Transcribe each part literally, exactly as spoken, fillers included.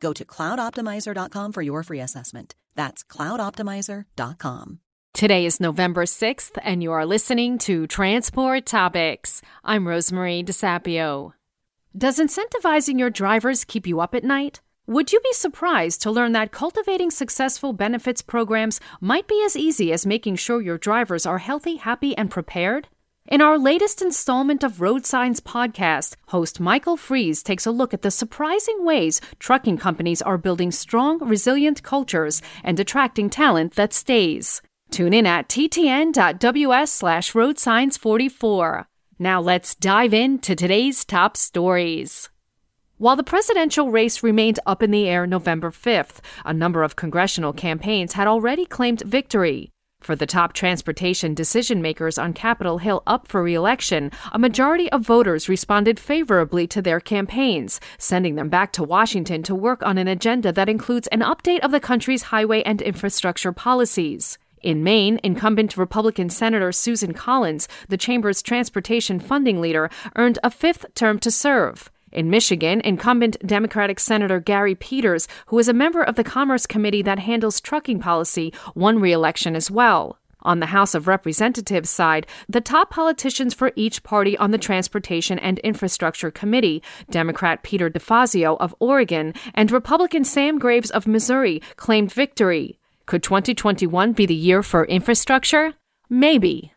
Go to cloud optimizer dot com for your free assessment. That's cloud optimizer dot com. Today is November sixth, and you are listening to Transport Topics. I'm Rosemary DeSapio. Does incentivizing your drivers keep you up at night? Would you be surprised to learn that cultivating successful benefits programs might be as easy as making sure your drivers are healthy, happy, and prepared? In our latest installment of Road Signs podcast, host Michael Fries takes a look at the surprising ways trucking companies are building strong, resilient cultures and attracting talent that stays. Tune in at t t n dot w s slash road signs forty-four. Now let's dive into today's top stories. While the presidential race remained up in the air November fifth, a number of congressional campaigns had already claimed victory. For the top transportation decision-makers on Capitol Hill up for re-election, a majority of voters responded favorably to their campaigns, sending them back to Washington to work on an agenda that includes an update of the country's highway and infrastructure policies. In Maine, incumbent Republican Senator Susan Collins, the chamber's transportation funding leader, earned a fifth term to serve. In Michigan, incumbent Democratic Senator Gary Peters, who is a member of the Commerce Committee that handles trucking policy, won re-election as well. On the House of Representatives side, the top politicians for each party on the Transportation and Infrastructure Committee, Democrat Peter DeFazio of Oregon and Republican Sam Graves of Missouri, claimed victory. Could twenty twenty-one be the year for infrastructure? Maybe.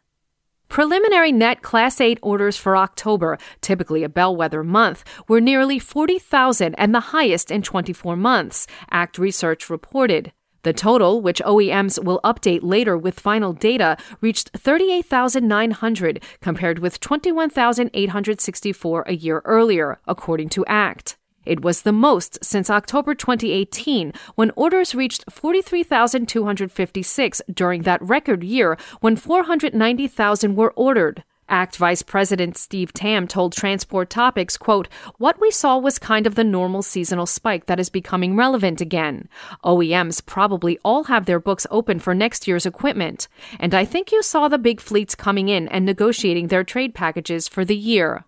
Preliminary net Class eight orders for October, typically a bellwether month, were nearly forty thousand and the highest in twenty-four months, A C T Research reported. The total, which O E Ms will update later with final data, reached thirty-eight thousand nine hundred, compared with twenty-one thousand eight hundred sixty-four a year earlier, according to A C T. It was the most since October twenty eighteen, when orders reached forty-three thousand two hundred fifty-six during that record year when four hundred ninety thousand were ordered. A C T Vice President Steve Tam told Transport Topics, quote, "What we saw was kind of the normal seasonal spike that is becoming relevant again. O E Ms probably all have their books open for next year's equipment. And I think you saw the big fleets coming in and negotiating their trade packages for the year."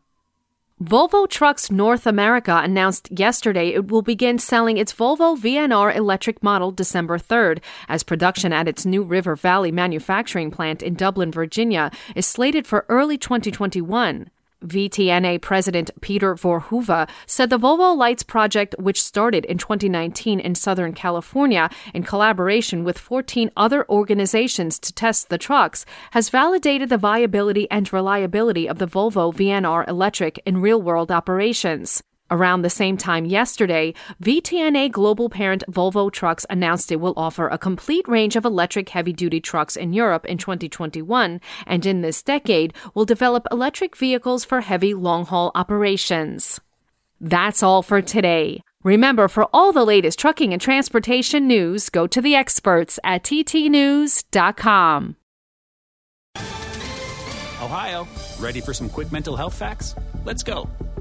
Volvo Trucks North America announced yesterday it will begin selling its Volvo V N R electric model December third, as production at its New River Valley manufacturing plant in Dublin, Virginia, is slated for early twenty twenty-one. V T N A President Peter Vorhuva said the Volvo Lights Project, which started in twenty nineteen in Southern California in collaboration with fourteen other organizations to test the trucks, has validated the viability and reliability of the Volvo V N R electric in real-world operations. Around the same time yesterday, V T N A global parent Volvo Trucks announced it will offer a complete range of electric heavy-duty trucks in Europe in twenty twenty-one, and in this decade will develop electric vehicles for heavy long-haul operations. That's all for today. Remember, for all the latest trucking and transportation news, go to the experts at t t news dot com. Ohio, ready for some quick mental health facts? Let's go.